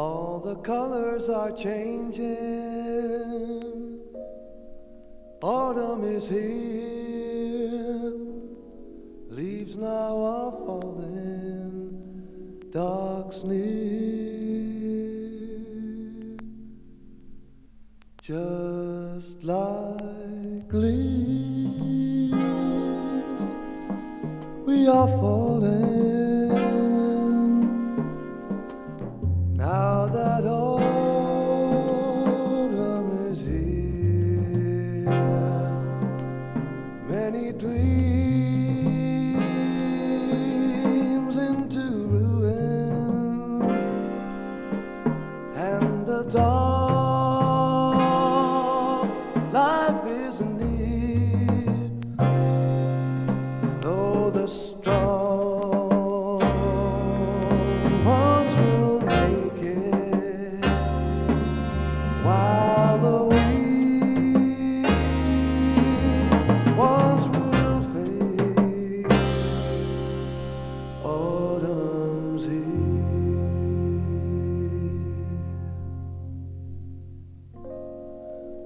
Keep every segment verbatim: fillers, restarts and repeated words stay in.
All the colors are changing. Autumn is here. Leaves now are falling. Dark's near. Just like leaves, we are falling. Now that autumn is here, many dreams into ruins, and the dark life is near, though the strong ones will. While the weak ones will fade, autumn's here.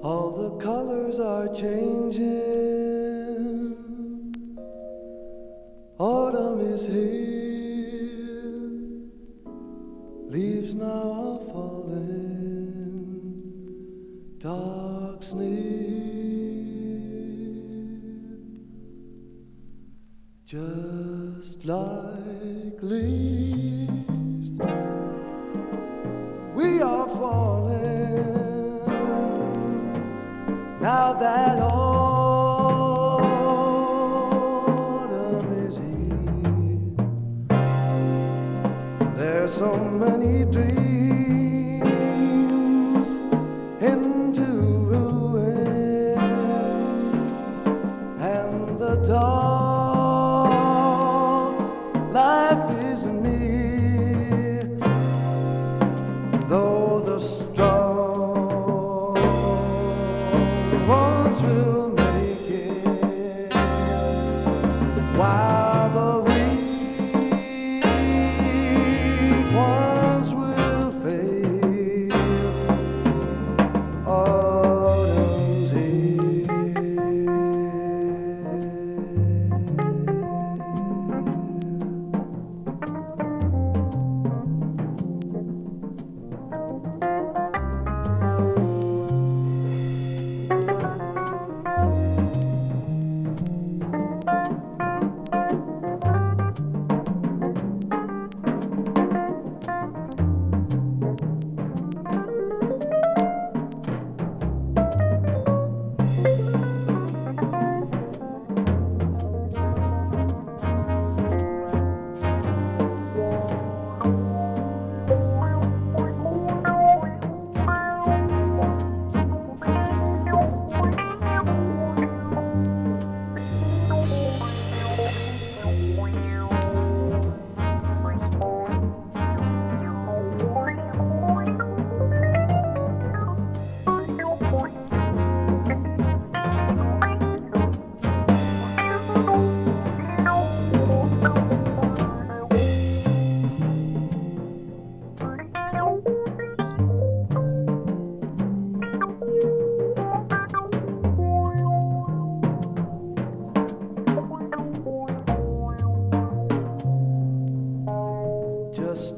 All the colors are changing. Autumn is here. Leaves now are falling. Dark's near, just like leaves, we are falling. Now that autumn is here, there's so many dreams. Dark life is near, though the strong ones will make it, while the weak ones will fail. Oh,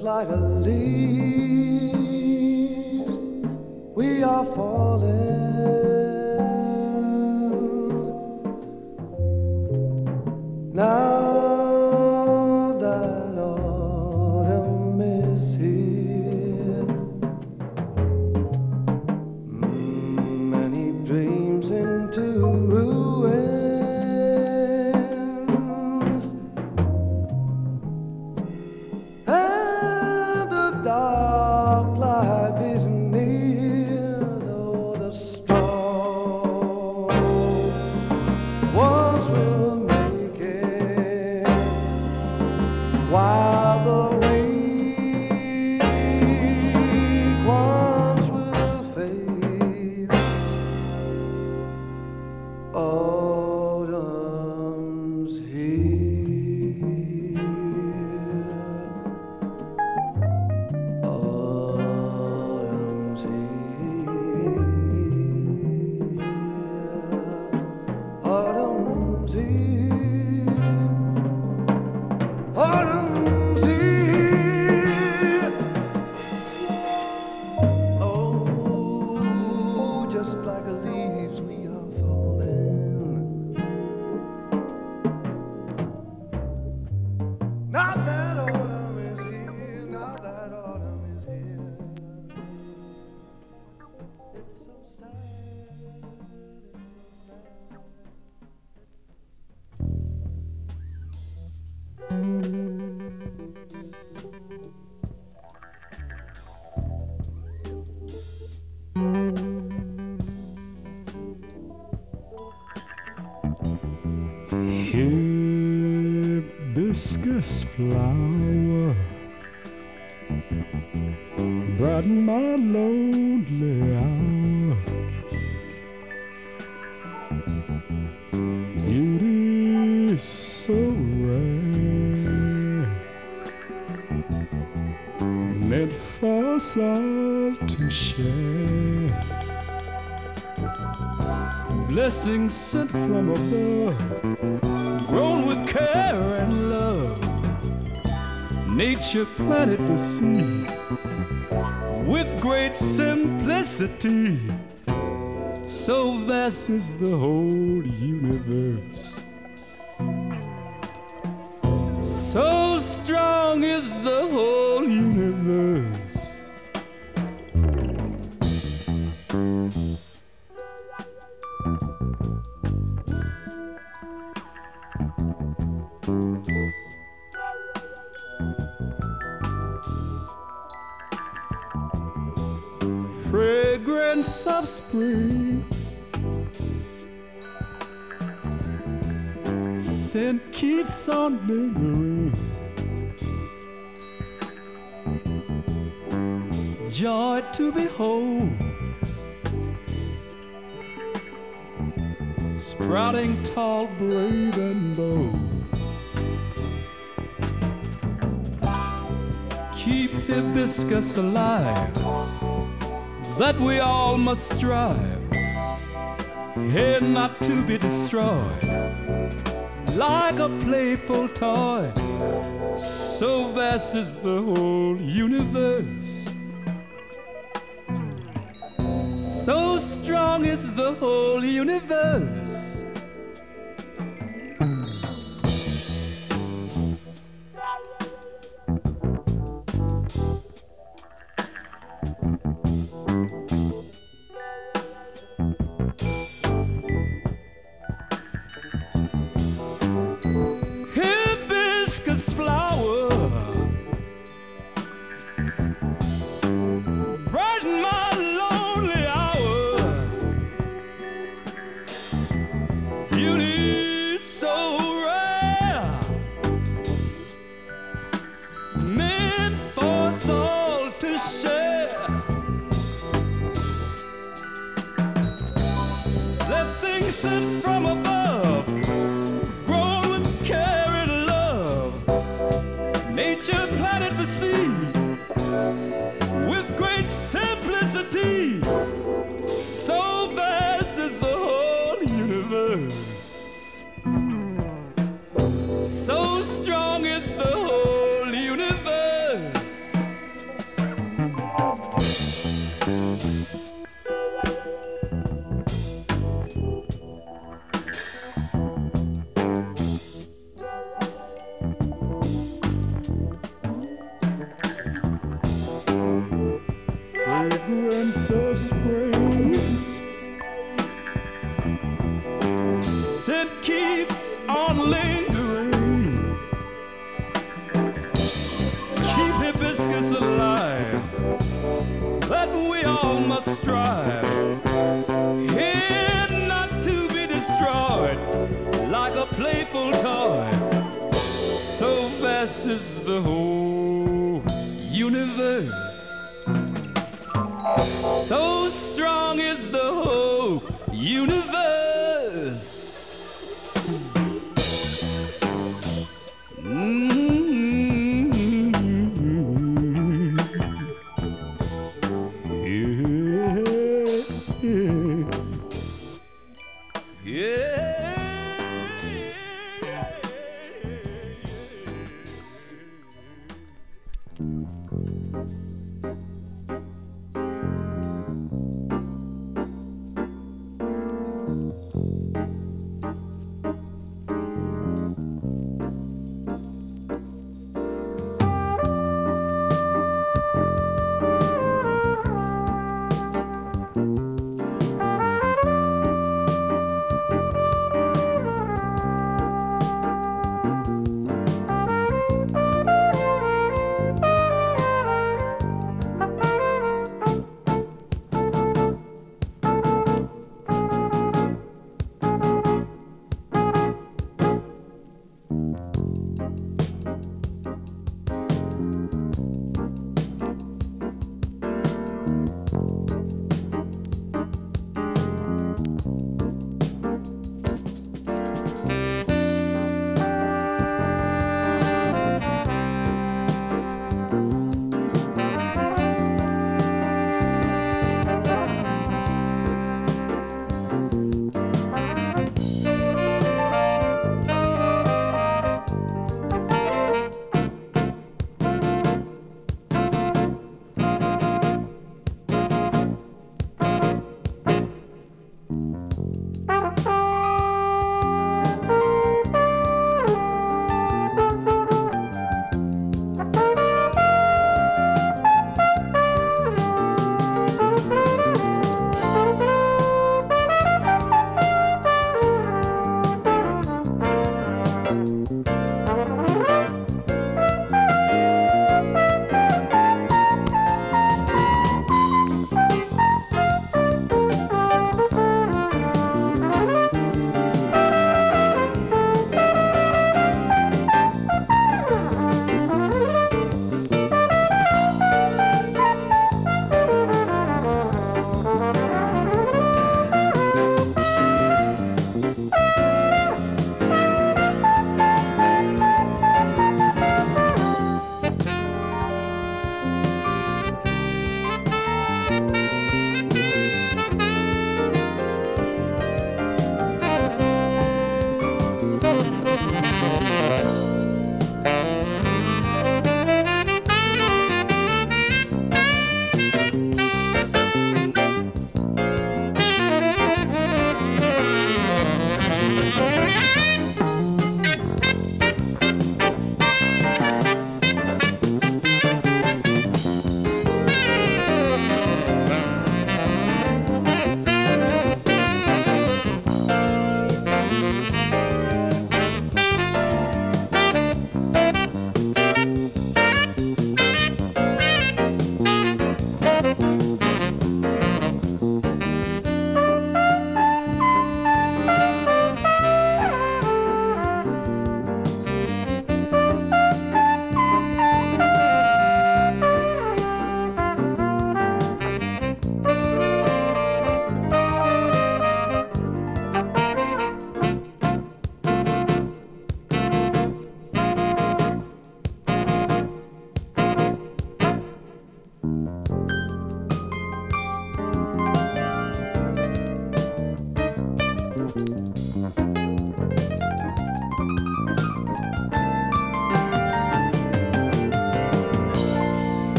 like a leaves, we are falling. Now that autumn is here, many dreams into ruins. Dark life is near, though the hibiscus flower brighten my lonely hour. Beauty is so rare, meant for us all to share. Blessings sent from above, grown with care and love. Nature planted the seed with great simplicity. So vast is the whole universe, so strong is the whole universe. Fragrance of spring scent keeps on lingering, joy to behold, sprouting tall, brave and bold. Keep hibiscus alive, that we all must strive, here not to be destroyed, like a playful toy. So vast is the whole universe, so strong is the whole universe.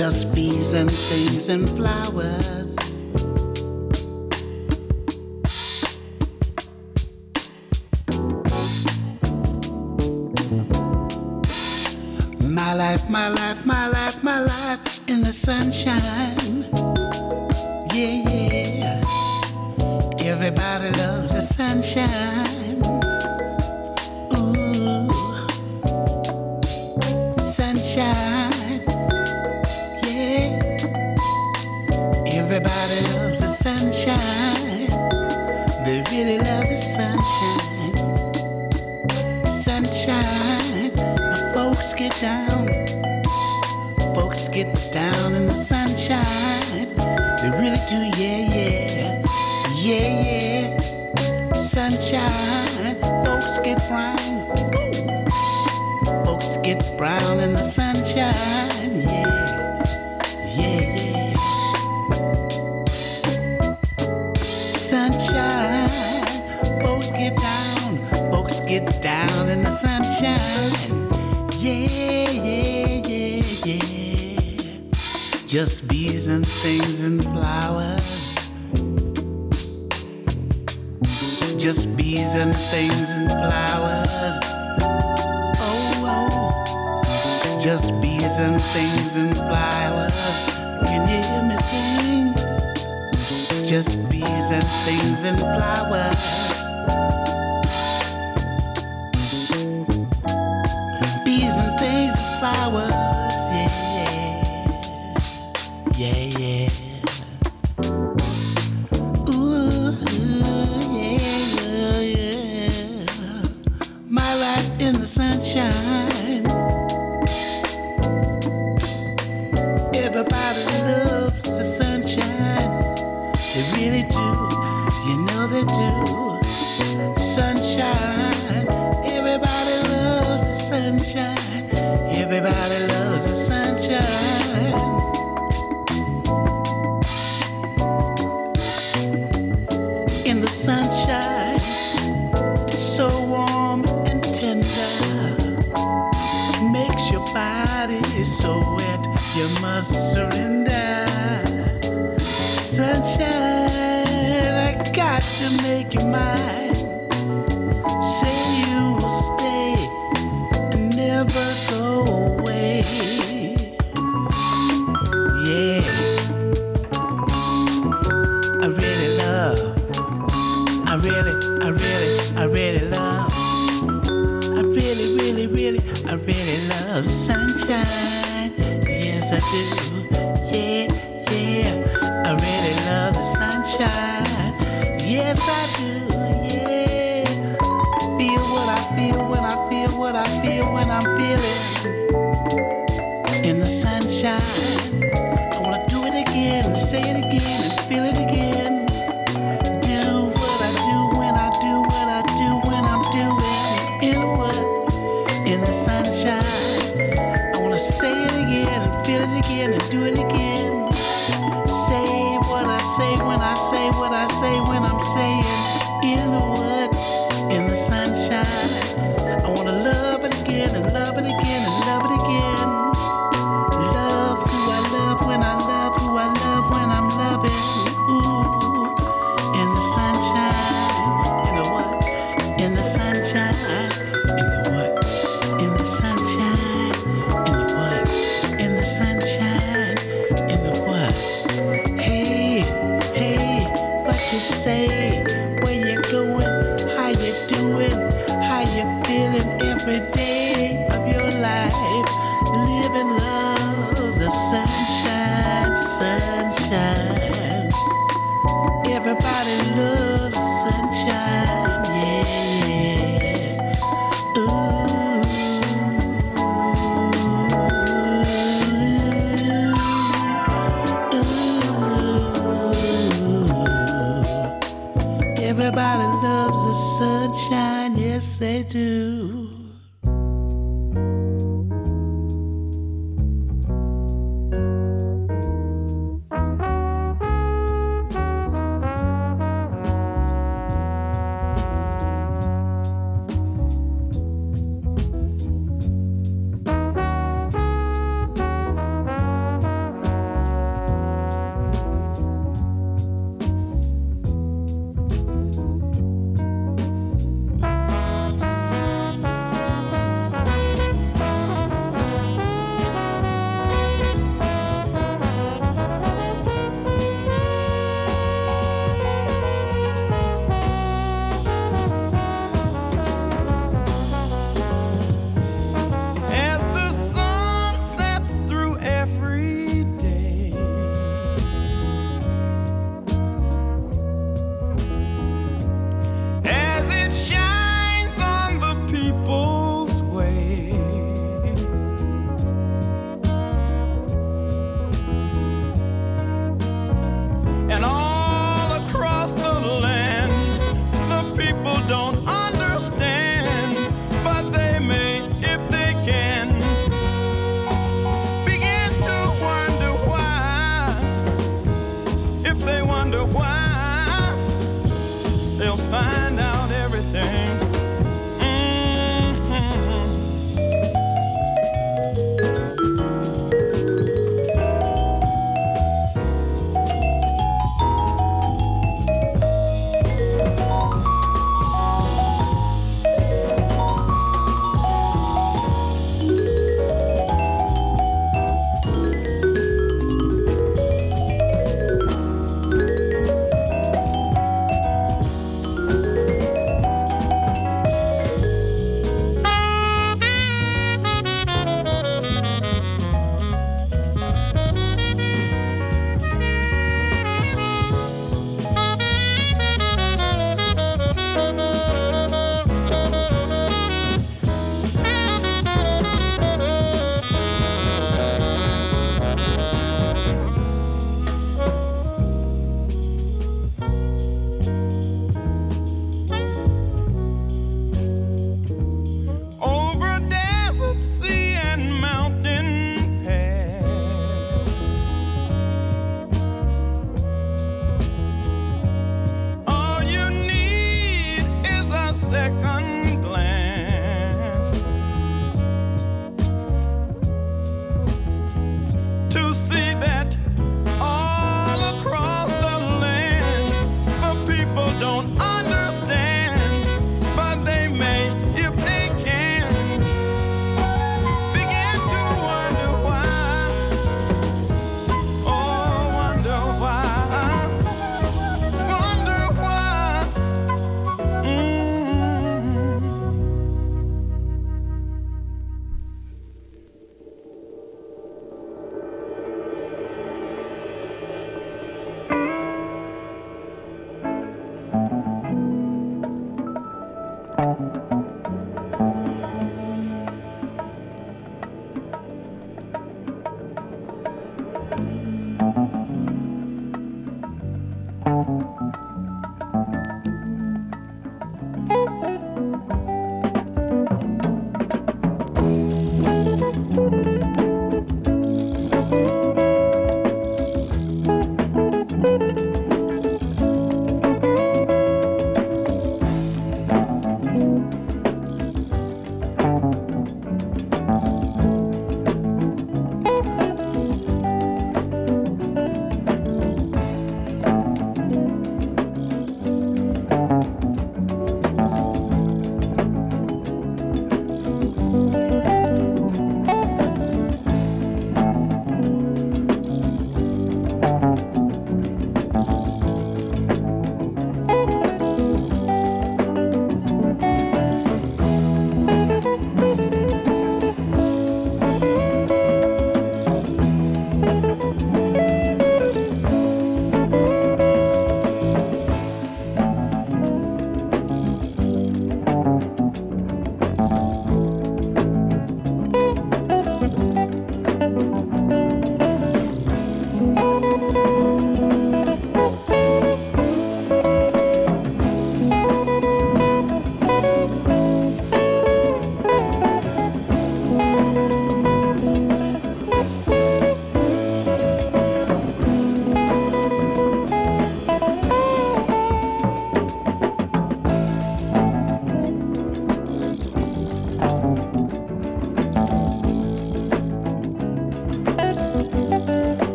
just bees and things and flowers. My life, my life, my life, my life in the sunshine. Yeah, yeah. Everybody loves the sunshine. Ooh, sunshine. Yeah. Everybody loves the sunshine. They really love the sunshine. Sunshine. The folks get down. Folks get down in the sunshine. They really do, yeah, yeah. Yeah, yeah. Sunshine. Folks get brown. Ooh. Folks get brown in the sunshine. Yeah, yeah, yeah. Sunshine. Folks get down. Folks get down in the sunshine. Yeah, yeah, yeah, yeah. Just bees and things and flowers. Just bees and things and flowers. Oh, oh. Just bees and things and flowers. Can you hear me sing? Just bees and things and flowers. Flowers, yeah, yeah, yeah. Ooh, yeah, yeah, yeah. My life in the sunshine. Everybody loves the sunshine. They really do, you know they do. Sunshine, everybody loves the sunshine. Everybody loves the sunshine. In the sunshine, it's so warm and tender. Makes your body so wet, you must surrender. Sunshine, I got to make you mine. Say you will stay and never go away. Yeah, I really love, I really, I really, I really love, I really, really, really, I really love sunshine. Yes, I do. Yeah, yeah, I really love the sunshine. Yes, I do. Yeah, feel what I feel when I feel what I feel when I'm feeling. In the sunshine, I wanna do it again, and say it again, and feel it again. Do what I do when I do what I do when I'm doing in what? In the sunshine, I wanna say it again, and feel it again, and do it again. Say what I say when I say what I say when I'm saying in the what? In the sunshine, I wanna love it again, and love it again, and love it again. Say where you're going, how you doing, how you feeling every day of your life. Live in love, the sunshine, sunshine. Everybody loves sunshine, yeah. Ooh, ooh, ooh. Everybody loves the sunshine, yes they do.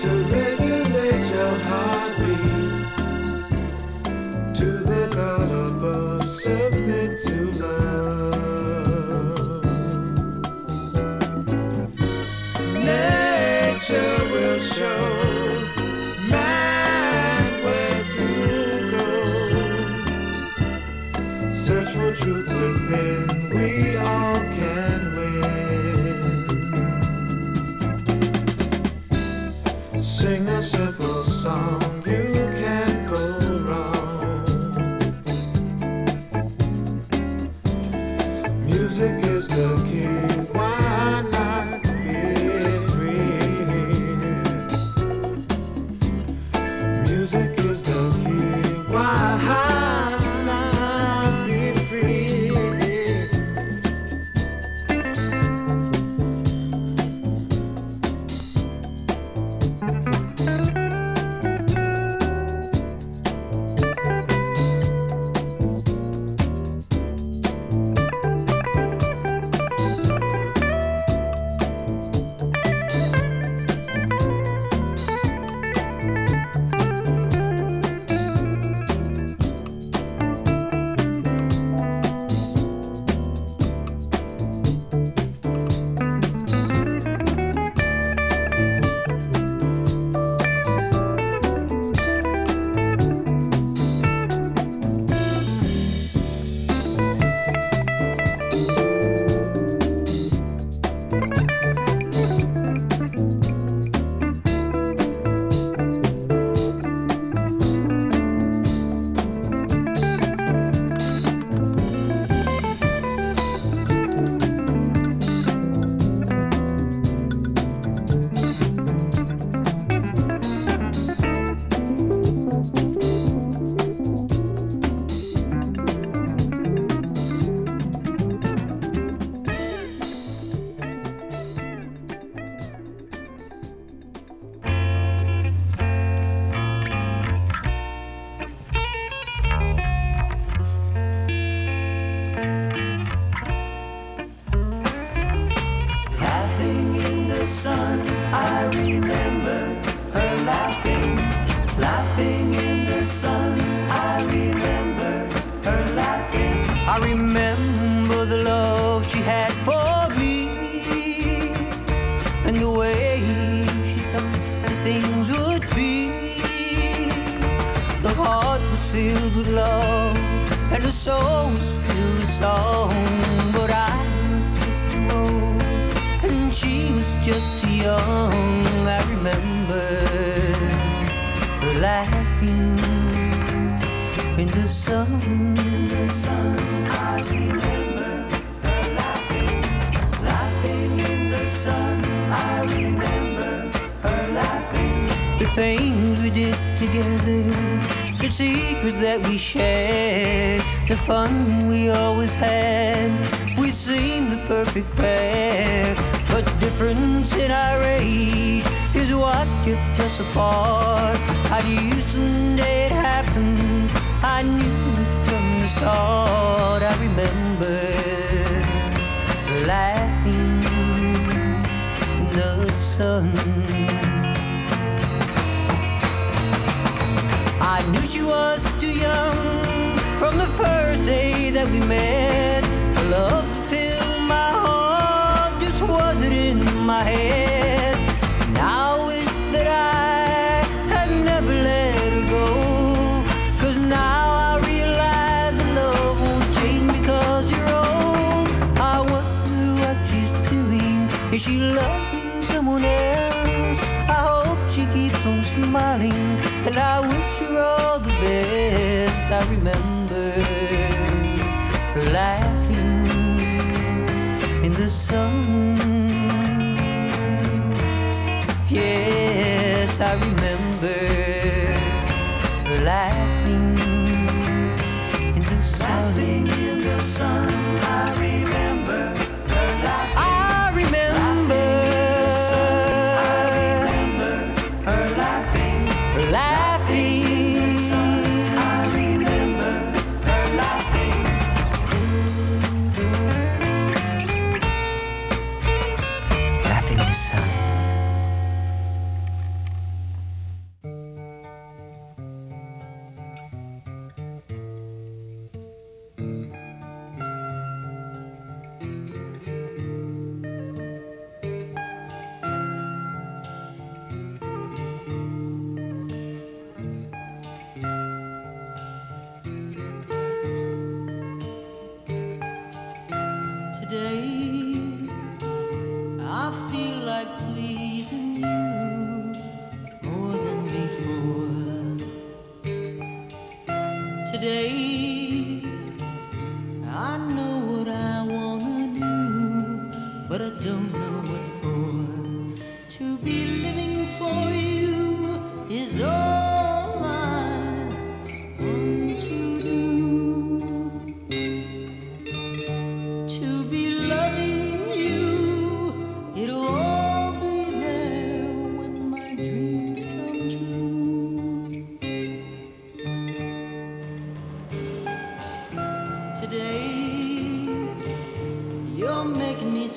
To regulate your music is the key. Why not be free?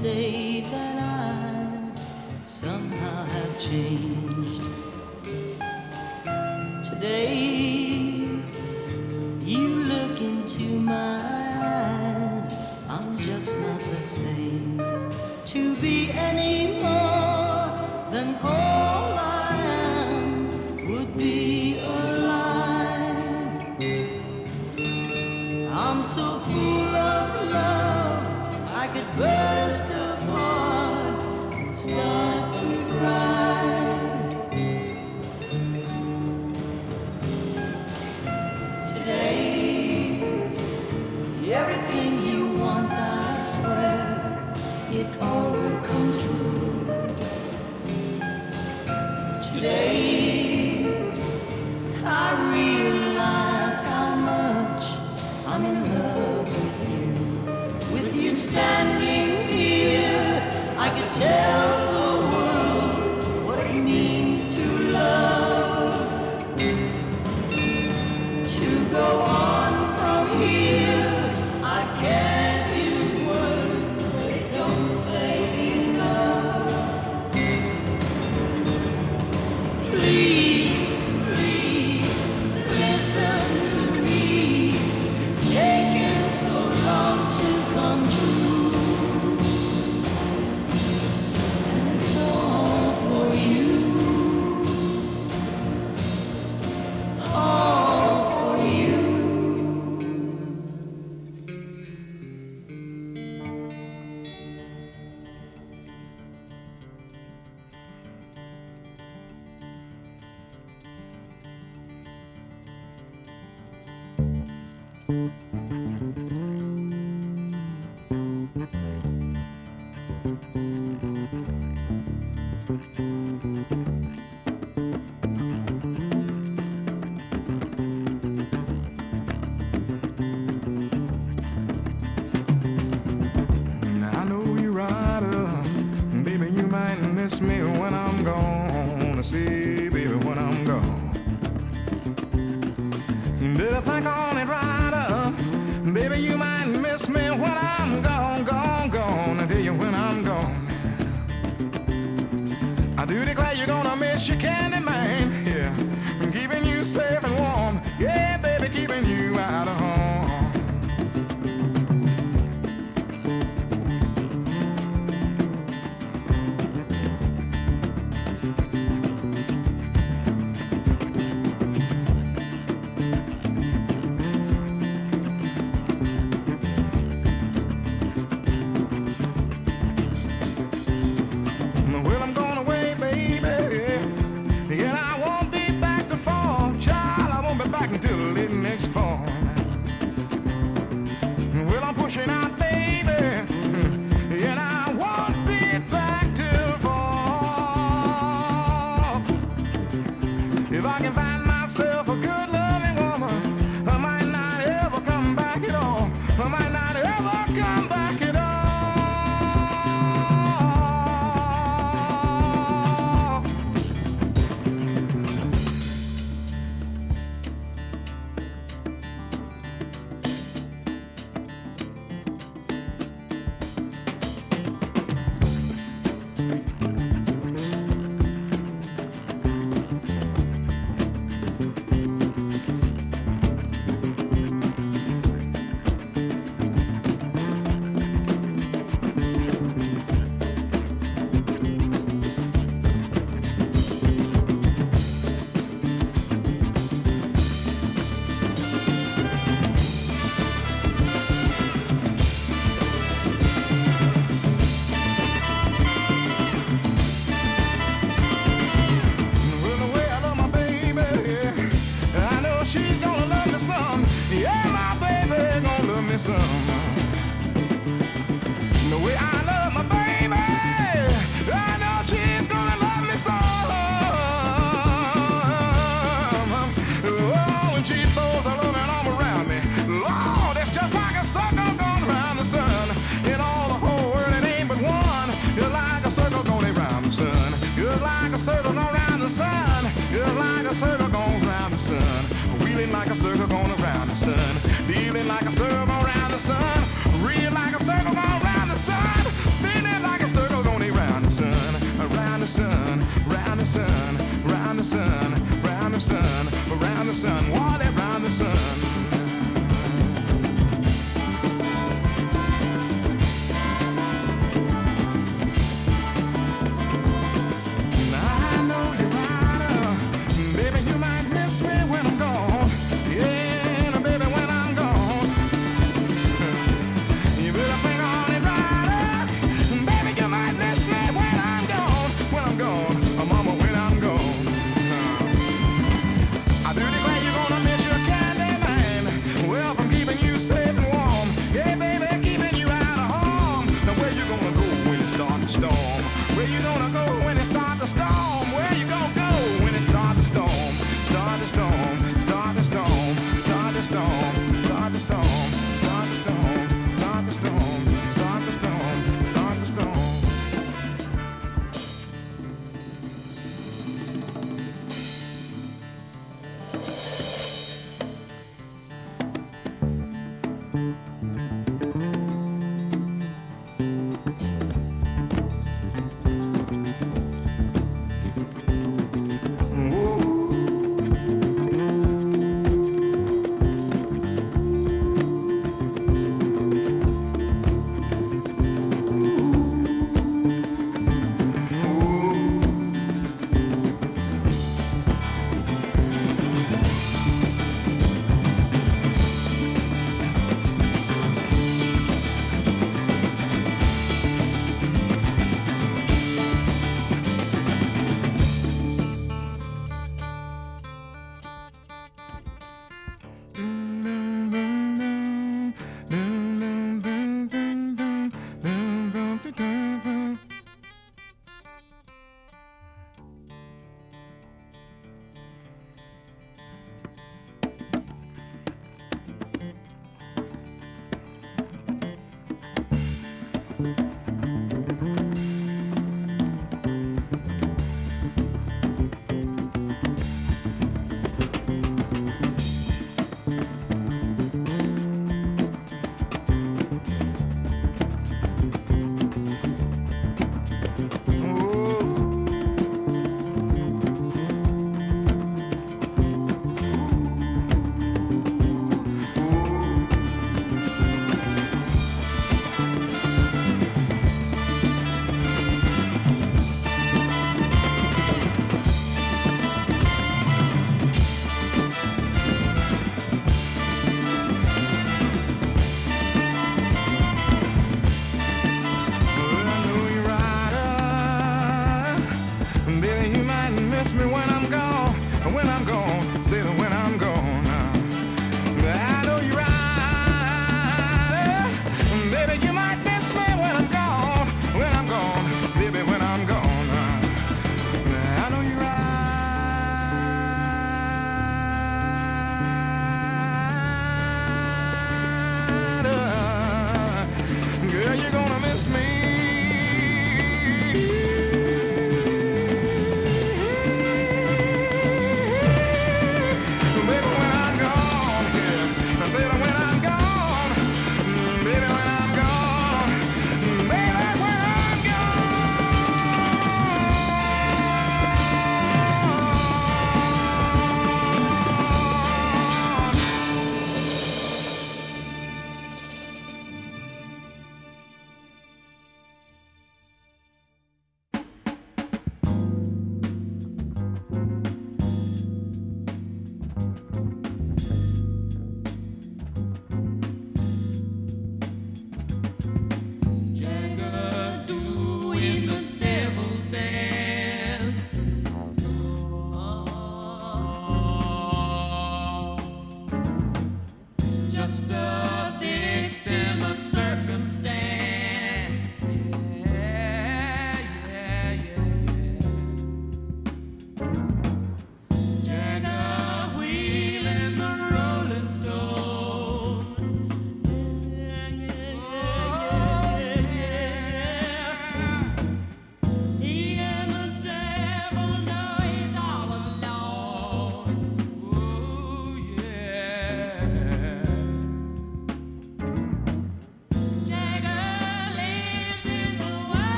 say that I somehow have changed. Today you look into my eyes, I'm just not the same. To be any more than all I am would be a lie. I'm so full of love I could burst apart and start to cry. Today, everything you want, I swear, it all will come true. Today, I realize how much I'm in love with you. With you standing here, I could tell the world what it means to love. To go on from here, I can't use words, they don't say enough. Please, please, listen to me. It's taken so long to come true. And it's all for you. All for you. I know you ride up, baby, you might miss me when I'm gone. See, baby, when I'm gone. Did I think on it right up? Baby, you might miss me when I'm gone, gone, gone. I tell you when I'm gone. I do declare you're gonna miss your candy man, yeah. I'm keeping you safe and warm, yeah, baby, keeping you out of home. Dealing like a circle around the sun, real like a circle around the sun, feeling the sun, around the sun, round the sun, round the sun, round the sun, around the sun, what around the sun.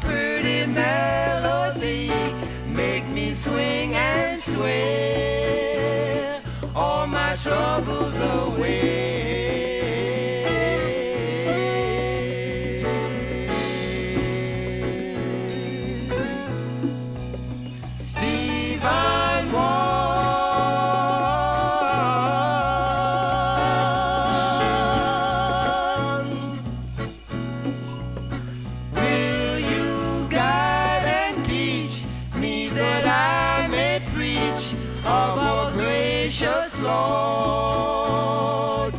pretty melody make me swing and sway all my troubles away. Divine One, will you guide and teach me that I may preach of our gracious Lord?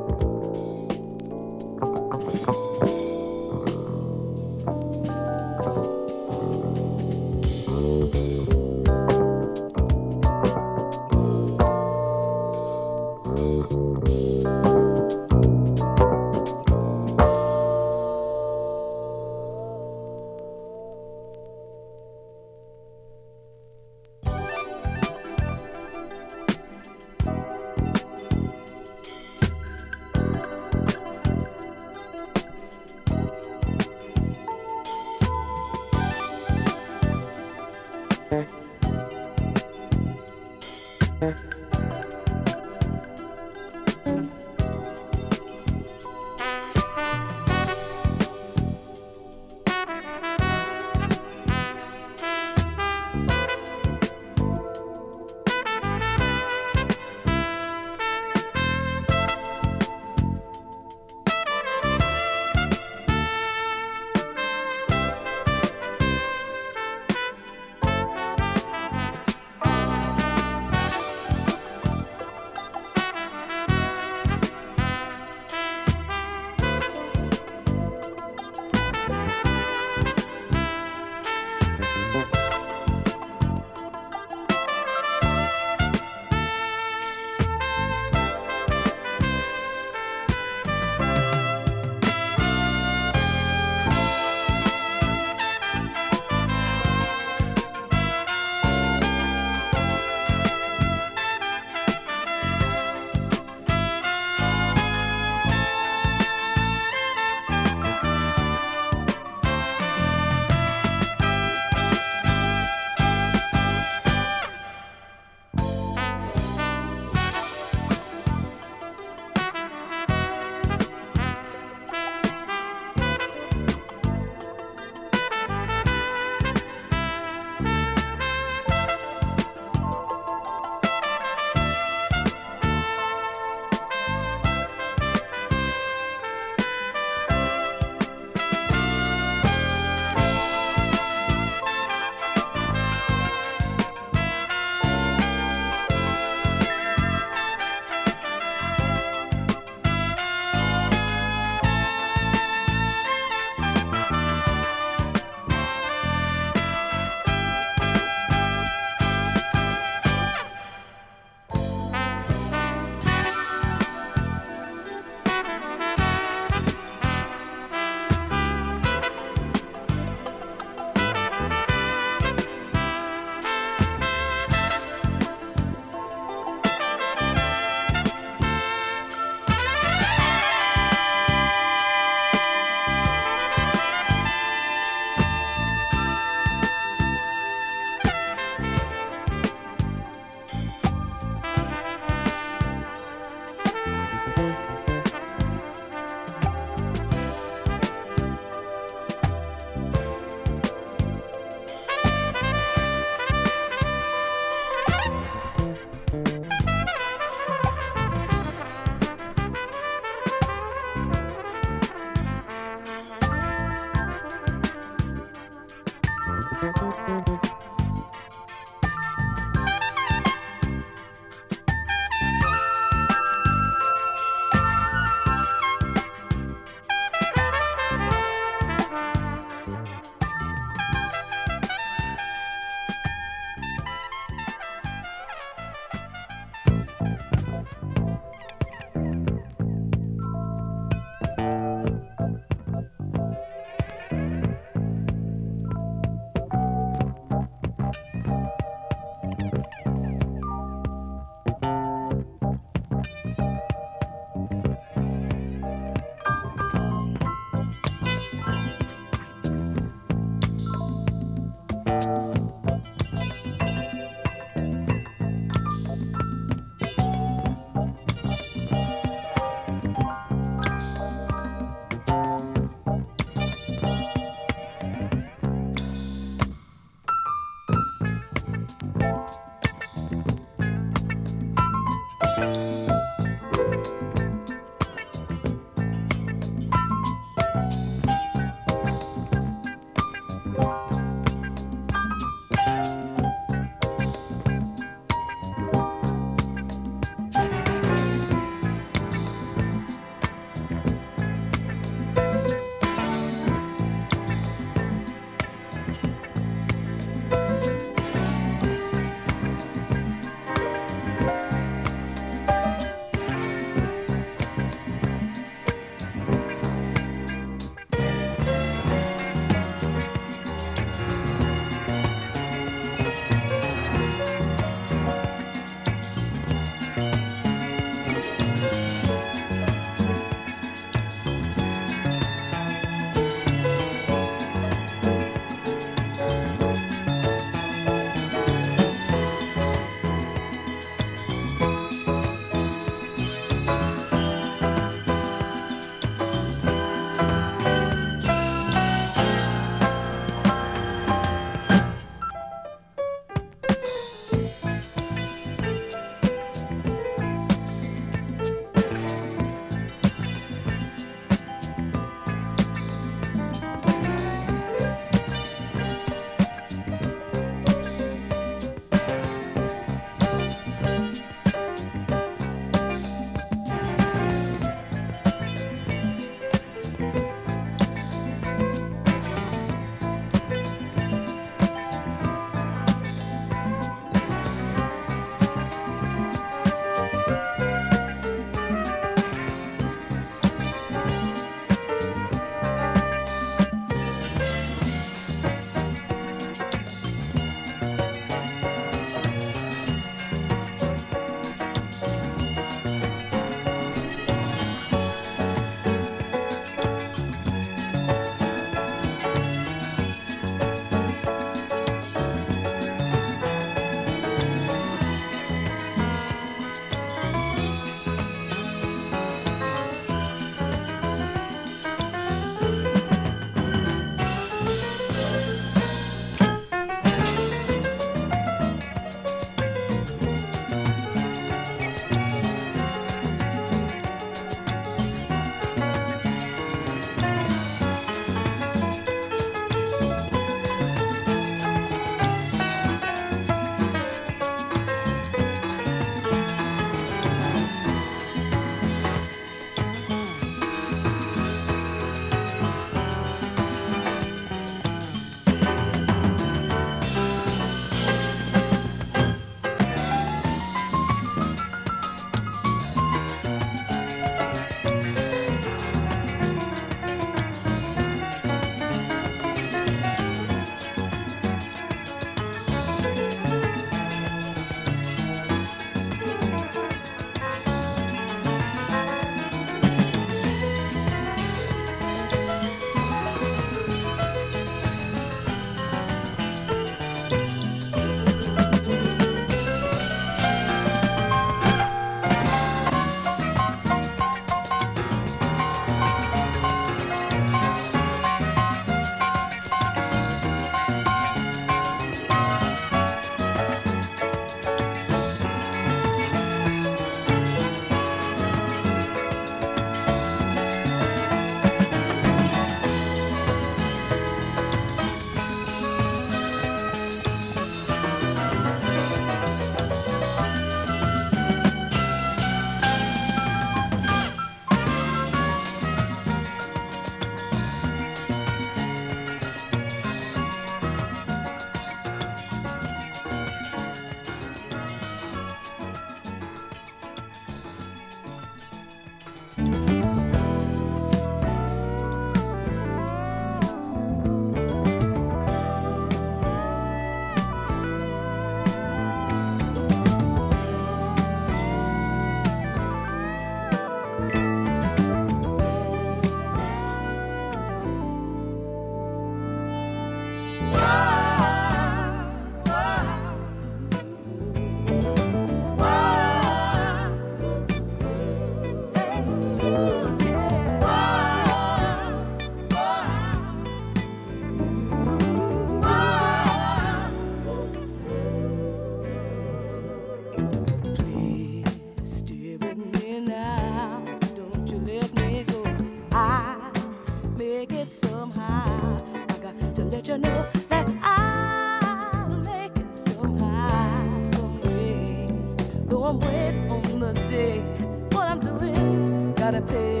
gotta pay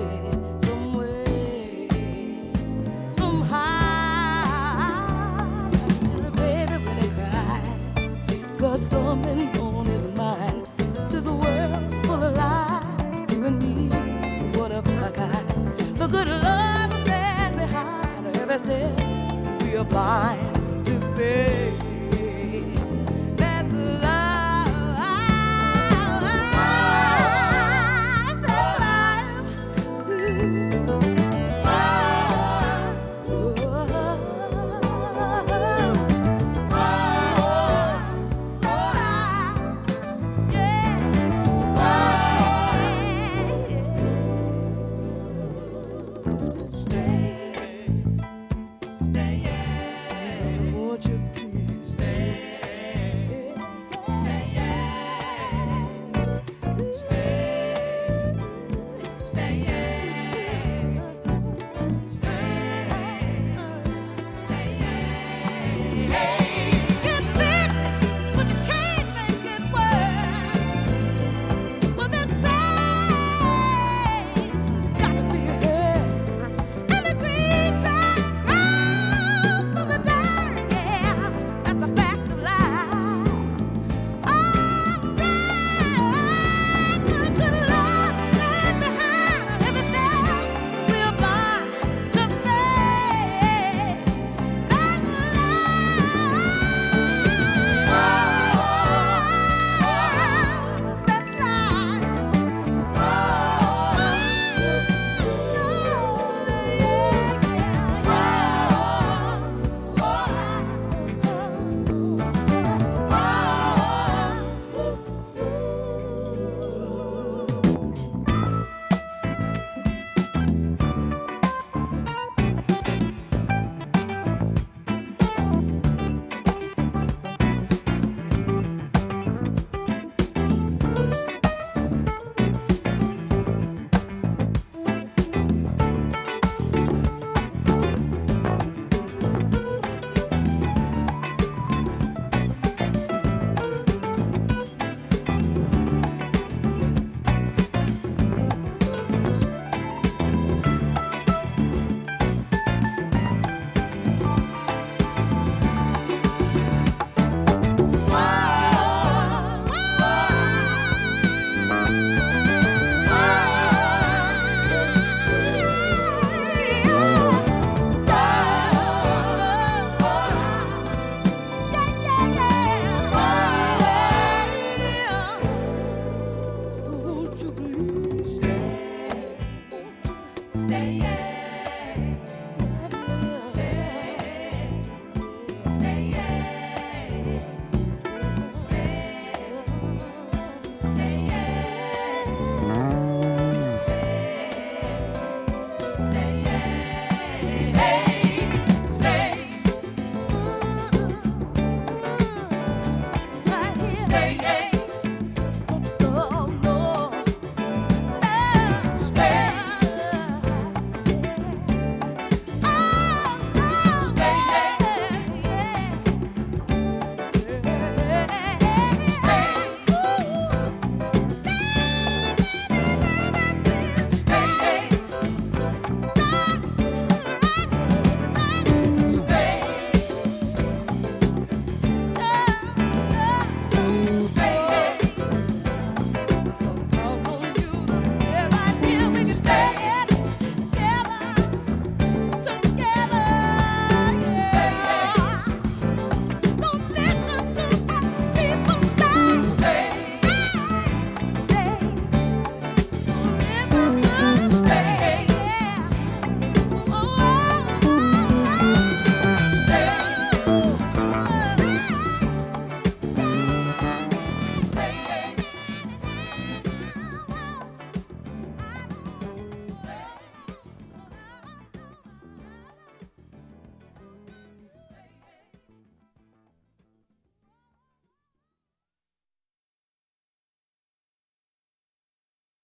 some way, somehow. The baby really cries, it's got something on his mind. This world's full of lies, you and me, one of a kind. The good love is standing behind every sin. We are blind to faith.